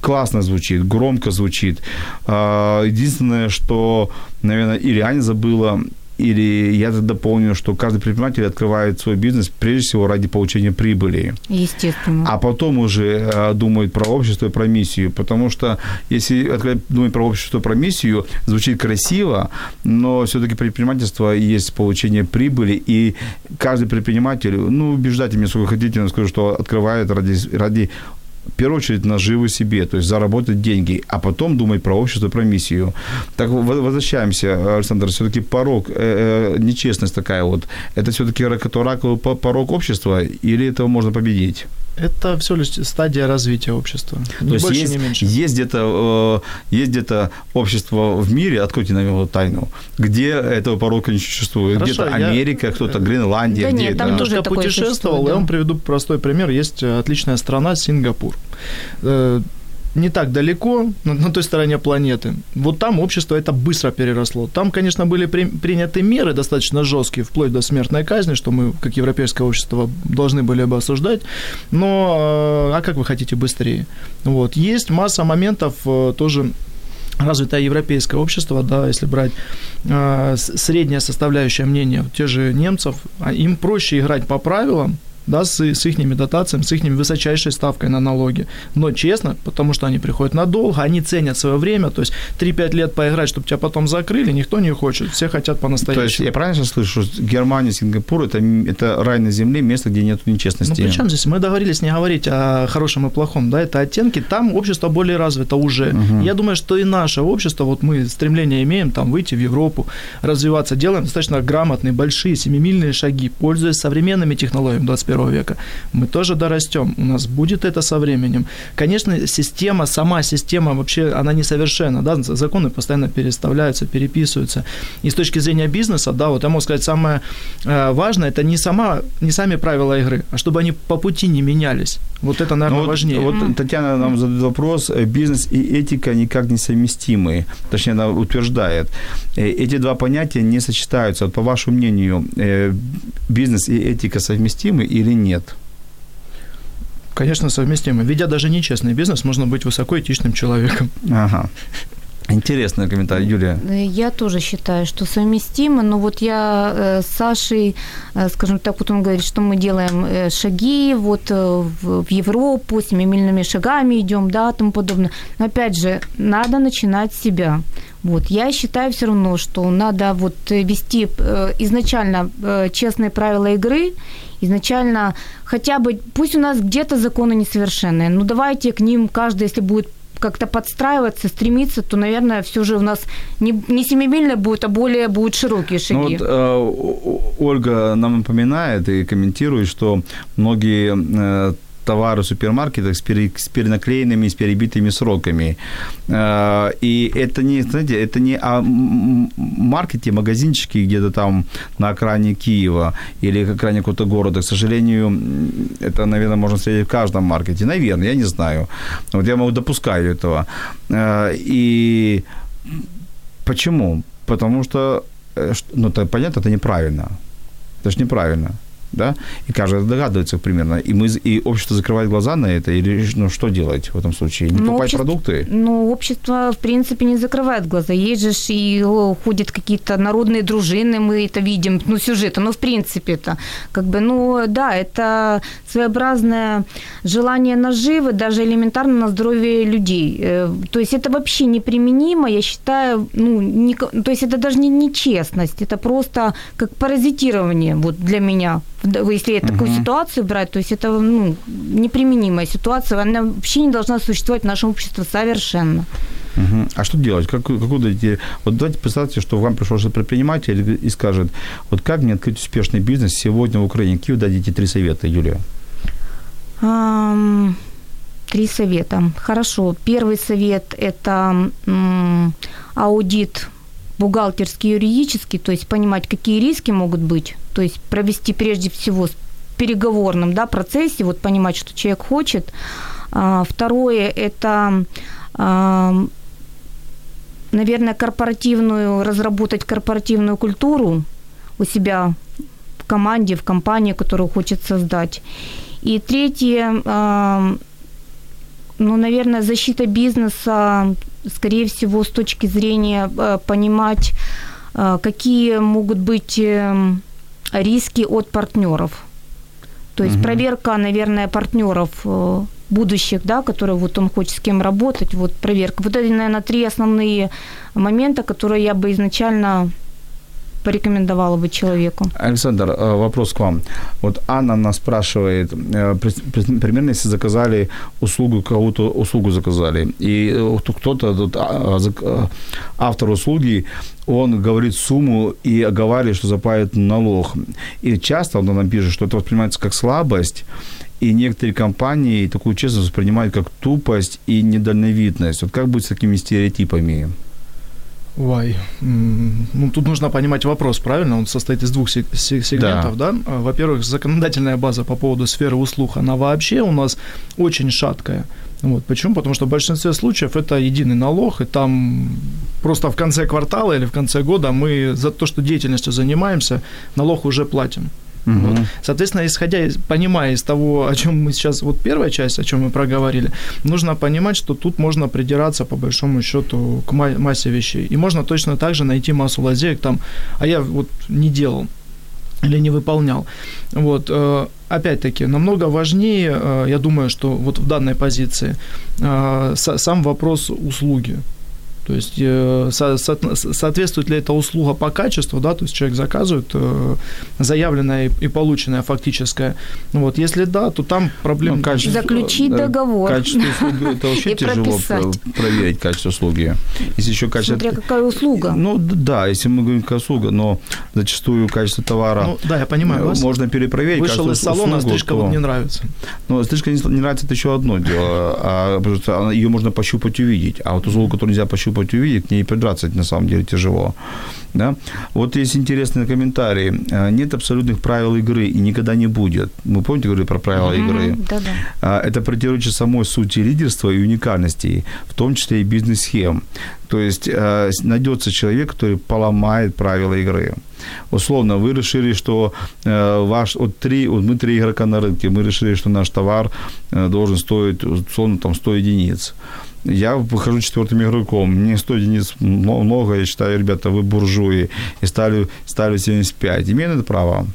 Классно звучит, громко звучит. Единственное, что, наверное, или Аня забыла, или я дополню, что каждый предприниматель открывает свой бизнес прежде всего ради получения прибыли. Естественно. А потом уже думает про общество и про миссию. Потому что если думать про общество и про миссию, звучит красиво, но все-таки предпринимательство есть получение прибыли. И каждый предприниматель, ну, убеждайте меня, сколько хотите, но скажу, что открывает ради, ради в первую очередь, наживу себе, то есть заработать деньги, а потом думать про общество, про миссию. Так, возвращаемся, Александр, все-таки порог, э, нечестность такая вот, это все-таки раковый порог общества или этого можно победить? Это все лишь стадия развития общества. То ни есть больше, есть, ни меньше. Есть где-то, есть где-то общество в мире, откройте нам его тайну, где этого порока не существует. Хорошо, где-то Америка, я... кто-то Гренландия. Да где-то. Нет, там тоже я такое путешествовал, да? Я вам приведу простой пример. Есть отличная страна Сингапур. Не так далеко, на той стороне планеты. Вот там общество это быстро переросло. Там, конечно, были при, приняты меры достаточно жесткие, вплоть до смертной казни, что мы, как европейское общество, должны были бы осуждать. Но, а как вы хотите быстрее? Вот. Есть масса моментов тоже... Развитое европейское общество, да, если брать э, средняя составляющая мнения те же немцев, им проще играть по правилам, да, с, с их дотациями, с их высочайшей ставкой на налоги. Но честно, потому что они приходят надолго, они ценят свое время, то есть три-пять лет поиграть, чтобы тебя потом закрыли, никто не хочет, все хотят по-настоящему. То есть я правильно слышу, что Германия, Сингапур – это, это рай на земле, место, где нет нечестности? Ну, причем здесь? Мы договорились не говорить о хорошем и плохом, да, это оттенки, там общество более развито уже. Угу. Я думаю, что и наше общество, вот мы стремление имеем там выйти в Европу, развиваться, делаем достаточно грамотные, большие, семимильные шаги, пользуясь современными технологиями двадцать первого века. Мы тоже дорастем, у нас будет это со временем. Конечно, система, сама система вообще, она несовершенна, да, законы постоянно переставляются, переписываются. И с точки зрения бизнеса, да, вот я могу сказать, самое важное, это не, сама, не сами правила игры, а чтобы они по пути не менялись. Вот это, наверное, вот, важнее. Вот Татьяна нам задает вопрос, бизнес и этика никак не совместимы, точнее, она утверждает. Эти два понятия не сочетаются. Вот, по вашему мнению, бизнес и этика совместимы или нет? Конечно, совместимы. Ведя даже нечестный бизнес, можно быть высокоэтичным человеком. Ага. Интересный комментарий, Юлия. Я тоже считаю, что совместимо, но вот я с Сашей, скажем так, вот он говорит, что мы делаем шаги вот в Европу, семимильными шагами идем, да, тому подобное. Но опять же, надо начинать с себя. Вот, я считаю все равно, что надо вот вести изначально честные правила игры, изначально хотя бы, пусть у нас где-то законы несовершенные, но давайте к ним каждый, если будет как-то подстраиваться, стремиться, то, наверное, все же у нас не, не семимильно будет, а более будут широкие шаги. Ну вот, э, Ольга нам напоминает и комментирует, что многие э, товары в супермаркетах с, пере, с перенаклеенными, с перебитыми сроками. Э, и это не, знаете, это не о маркете, магазинчике где-то там на окраине Киева или на окраине какого-то города. К сожалению, это, наверное, можно встретить в каждом маркете. Наверное, я не знаю. Вот я могу допускаю этого. Э, и почему? Потому что, ну, это, понятно, это неправильно. Это же неправильно. да, и каждый догадывается примерно, и, мы, и общество закрывает глаза на это, или ну, что делать в этом случае, не но покупать общество, продукты? Ну, общество, в принципе, не закрывает глаза, есть же и ходят какие-то народные дружины, мы это видим, ну, сюжеты, ну, в принципе, это, как бы, ну, да, это своеобразное желание наживы, даже элементарно на здоровье людей, то есть это вообще неприменимо, я считаю, ну, не, то есть это даже не нечестность, это просто как паразитирование, вот, для меня. Если uh-huh. такую ситуацию брать, то есть это ну, неприменимая ситуация, она вообще не должна существовать в нашем обществе совершенно. Uh-huh. А что делать? Как, как дойти? Вот давайте представьте, что вам пришел предприниматель и скажет, вот как мне открыть успешный бизнес сегодня в Украине? Какие вы дадите три совета, Юлия? Um, три совета. Хорошо. Первый совет – это м, аудит бухгалтерский, юридический, то есть понимать, какие риски могут быть, то есть провести прежде всего в переговорном да, процессе, вот понимать, что человек хочет. А, второе – это, а, наверное, корпоративную, разработать корпоративную культуру у себя в команде, в компании, которую хочет создать. И третье а, – ну, наверное, защита бизнеса, скорее всего, с точки зрения понимать, какие могут быть риски от партнеров. То есть угу. проверка, наверное, партнеров будущих, да, которые вот он хочет с кем работать, вот проверка. Вот это, наверное, три основные момента, которые я бы изначально порекомендовала бы человеку. Александр, вопрос к вам. Вот Анна нас спрашивает, примерно, если заказали услугу, кого-то услугу заказали, и кто-то, тут, автор услуги, он говорит сумму и оговаривает, что заплатит налог. И часто он нам пишет, что это воспринимается как слабость, и некоторые компании такую честность воспринимают как тупость и недальновидность. Вот как быть с такими стереотипами? Ой, ну тут нужно понимать вопрос, правильно? Он состоит из двух сегментов, да. да? Во-первых, законодательная база по поводу сферы услуг, она вообще у нас очень шаткая. Вот. Почему? Потому что в большинстве случаев это единый налог, и там просто в конце квартала или в конце года мы за то, что деятельностью занимаемся, налог уже платим. Угу. Вот. Соответственно, исходя, из, понимая из того, о чем мы сейчас, вот первая часть, о чем мы проговорили, нужно понимать, что тут можно придираться по большому счету к массе вещей. И можно точно так же найти массу лазеек там, а я вот не делал или не выполнял. Вот. Опять-таки, намного важнее, я думаю, что вот в данной позиции сам вопрос услуги. То есть, соответствует ли эта услуга по качеству, да, то есть человек заказывает заявленное и полученное фактическое. Вот, если да, то там проблема... Качество, заключить договор. Качество услуги, это вообще тяжело проверить качество услуги. Если еще качество... Смотря какая услуга. Ну да, если мы говорим, какая услуга, но зачастую качество товара... Ну, да, я понимаю. Можно перепроверить. Вышел из салона, стрижка вам не нравится. Ну, стрижка не нравится, это еще одно дело. Потому что ее можно пощупать, увидеть. А вот услугу, которую нельзя пощупать, увидеть, к ней придраться на самом деле тяжело. Да? Вот есть интересные комментарии. Нет абсолютных правил игры и никогда не будет. Вы помните, говорили про правила mm-hmm. игры? Да-да. Это противоречит самой сути лидерства и уникальности, в том числе и бизнес-схем. То есть найдется человек, который поломает правила игры. Условно, вы решили, что ваш, вот три, вот мы три игрока на рынке, мы решили, что наш товар должен стоить условно там, сто единиц. Я выхожу четвертым игроком, мне сто единиц много, я считаю, ребята, вы буржуи, и ставлю, ставлю семьдесят пять. Имею на это право?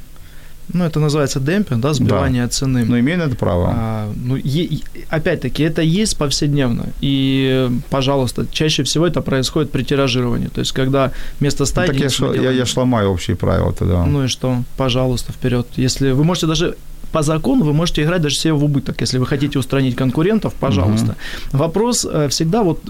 Ну, это называется демпинг, да, сбивание да. цены. Но имею на это право? А, ну, е- опять-таки, это есть повседневно, и, пожалуйста, чаще всего это происходит при тиражировании, то есть, когда вместо ста... Ну, так я, ш- делаем... я, я ж ломаю общие правила тогда. Ну и что? Пожалуйста, вперед. Если вы можете даже... По закону вы можете играть даже себе в убыток. Если вы хотите устранить конкурентов, пожалуйста. Uh-huh. Вопрос всегда, вот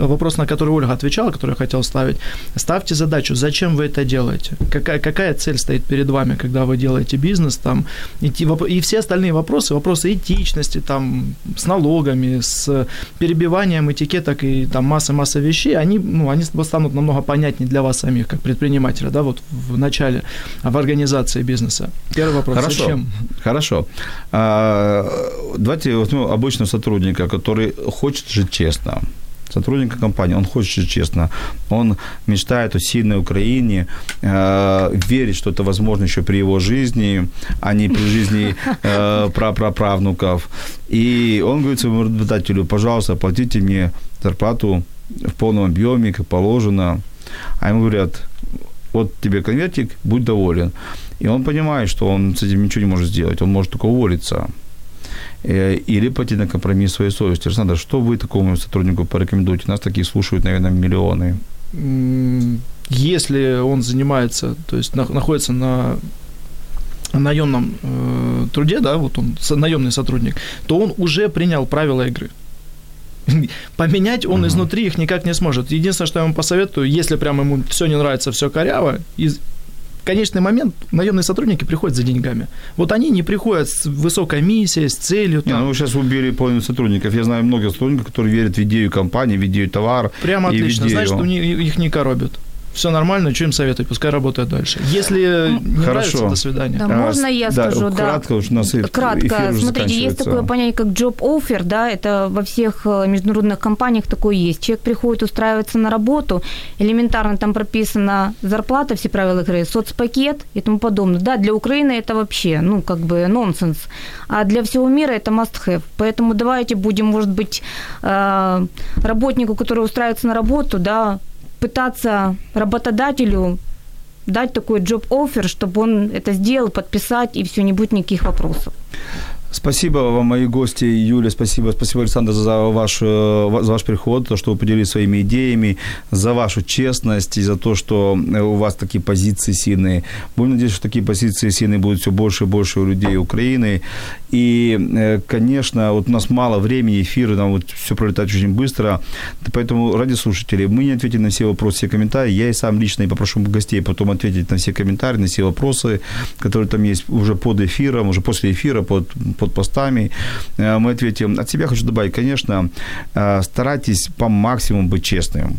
вопрос, на который Ольга отвечала, который я хотел ставить. Ставьте задачу, зачем вы это делаете? Какая, какая цель стоит перед вами, когда вы делаете бизнес? Там, идти, и все остальные вопросы, вопросы этичности, там, с налогами, с перебиванием этикеток и там масса-масса вещей, они, ну, они станут намного понятнее для вас самих, как предпринимателя, да, вот в начале, в организации бизнеса. Первый вопрос, Хорошо. Зачем? Хорошо. Давайте возьмем обычного сотрудника, который хочет жить честно. сотрудника компании, он хочет жить честно, он мечтает о сильной Украине, э, верит, что это возможно еще при его жизни, а не при жизни э, прапраправнуков. И он говорит своему работодателю: пожалуйста, платите мне зарплату в полном объеме, как положено. А ему говорят: вот тебе конвертик, будь доволен. И он понимает, что он с этим ничего не может сделать, он может только уволиться или пойти на компромисс своей совести. Александр, что вы такому сотруднику порекомендуете? Нас таких слушают, наверное, миллионы. Если он занимается, то есть находится на наемном э, труде, да, вот он наемный сотрудник, то он уже принял правила игры. Поменять он uh-huh. изнутри их никак не сможет. Единственное, что я вам посоветую, если прям ему все не нравится, все коряво, из... в конечный момент наемные сотрудники приходят за деньгами. Вот они не приходят с высокой миссией, с целью. Там... Не, ну вы сейчас убили половину сотрудников. Я знаю много сотрудников, которые верят в идею компании, в идею товара. Прямо отлично. Значит, у них, их не коробят. Все нормально, что им советовать, пускай работают дальше. Если не Хорошо. Нравится, до свидания. Да, можно я да, скажу? Да. Кратко, уж у нас эфир Кратко. Уже Смотрите, есть такое понятие, как job offer, да, это во всех международных компаниях такое есть. Человек приходит устраиваться на работу, элементарно там прописана зарплата, все правила игры, соцпакет и тому подобное. Да, для Украины это вообще, ну, как бы нонсенс. А для всего мира это must-have. Поэтому давайте будем, может быть, работнику, который устраивается на работу, да, пытаться работодателю дать такой джоб-оффер, чтобы он это сделал, подписать, и все, не будет никаких вопросов. Спасибо вам, мои гости, Юля, спасибо, спасибо, Александр, за ваш, за ваш приход, то, что вы поделились своими идеями, за вашу честность и за то, что у вас такие позиции сильные. Будем надеяться, что такие позиции сильные будут все больше и больше у людей Украины. И, конечно, вот у нас мало времени, эфиры, нам вот все пролетает очень быстро, поэтому, ради слушателей, мы не ответили на все вопросы, все комментарии. Я и сам лично и попрошу гостей потом ответить на все комментарии, на все вопросы, которые там есть уже под эфиром, уже после эфира, под под постами. Мы ответим. От себя хочу добавить, конечно, старайтесь по максимуму быть честным.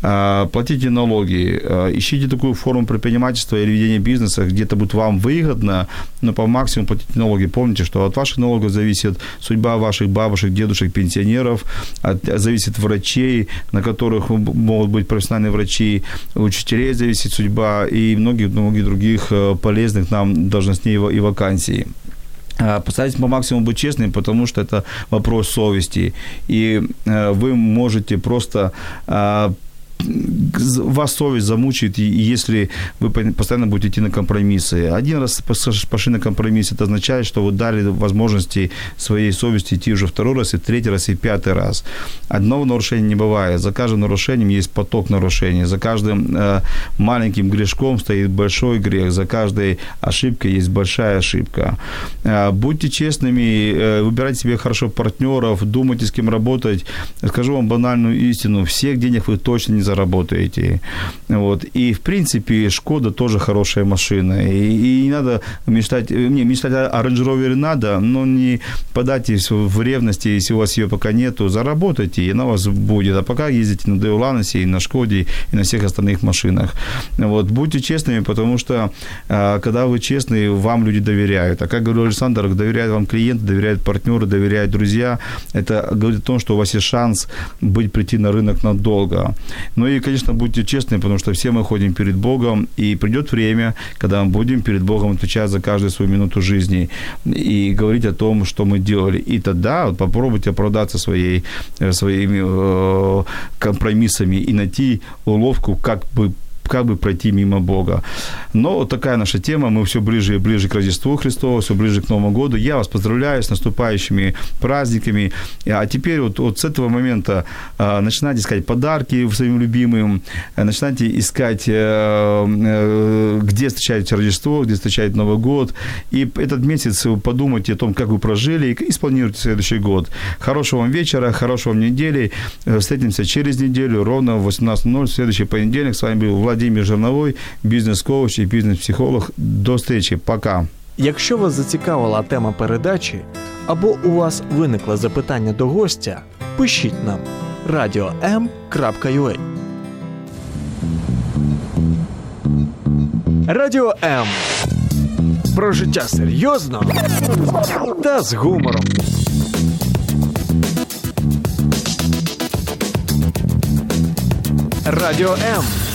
Платите налоги, ищите такую форму предпринимательства или ведения бизнеса, где это будет вам выгодно, но по максимуму платите налоги. Помните, что от ваших налогов зависит судьба ваших бабушек, дедушек, пенсионеров, от, зависит врачей, на которых могут быть профессиональные врачи, учителей зависит судьба и многих-многих других полезных нам должностей и вакансий. Постарайтесь по максимуму быть честным, потому что это вопрос совести. И вы можете просто... Вас совесть замучает, если вы постоянно будете идти на компромиссы. Один раз пошли на компромисс, это означает, что вы дали возможности своей совести идти уже второй раз, и третий раз, и пятый раз. Одного нарушения не бывает. За каждым нарушением есть поток нарушений. За каждым э, маленьким грешком стоит большой грех. За каждой ошибкой есть большая ошибка. Э, будьте честными, э, выбирайте себе хорошо партнеров, думайте, с кем работать. Скажу вам банальную истину. Всех денег вы точно не заработаете. Работаете. Вот. И, в принципе, Шкода тоже хорошая машина. И, и не надо мечтать... Не, мечтать о Range Rover надо, но не подайтесь в ревности, если у вас ее пока нету. Заработайте, и она у вас будет. А пока ездите на Деоланосе, и на Шкоде, и на всех остальных машинах. Вот. Будьте честными, потому что, когда вы честны, вам люди доверяют. А как говорил Александр, доверяют вам клиенты, доверяют партнеры, доверяют друзья. Это говорит о том, что у вас есть шанс быть, прийти на рынок надолго. Ну и, конечно, будьте честны, потому что все мы ходим перед Богом, и придет время, когда мы будем перед Богом отвечать за каждую свою минуту жизни и говорить о том, что мы делали. И тогда вот, попробуйте оправдаться своей, своими э, компромиссами и найти уловку, как бы как бы пройти мимо Бога. Но вот такая наша тема. Мы все ближе и ближе к Рождеству Христову, все ближе к Новому году. Я вас поздравляю с наступающими праздниками. А теперь вот, вот с этого момента э, начинайте искать подарки своим любимым, э, начинайте искать, э, э, где встречаете Рождество, где встречаете Новый год. И этот месяц подумайте о том, как вы прожили, и, и спланируйте следующий год. Хорошего вам вечера, хорошего вам недели. Встретимся через неделю ровно в восемнадцать ноль в следующий понедельник. С вами был Владимир Владимир Жорновой, бізнес-коуч і бізнес-психолог. До зустрічі. Пока. Якщо вас зацікавила тема передачі або у вас виникло запитання до гостя, пишіть нам радіо ем крапка ю а. Радіо М. Про життя серйозно та з гумором. Радіо М.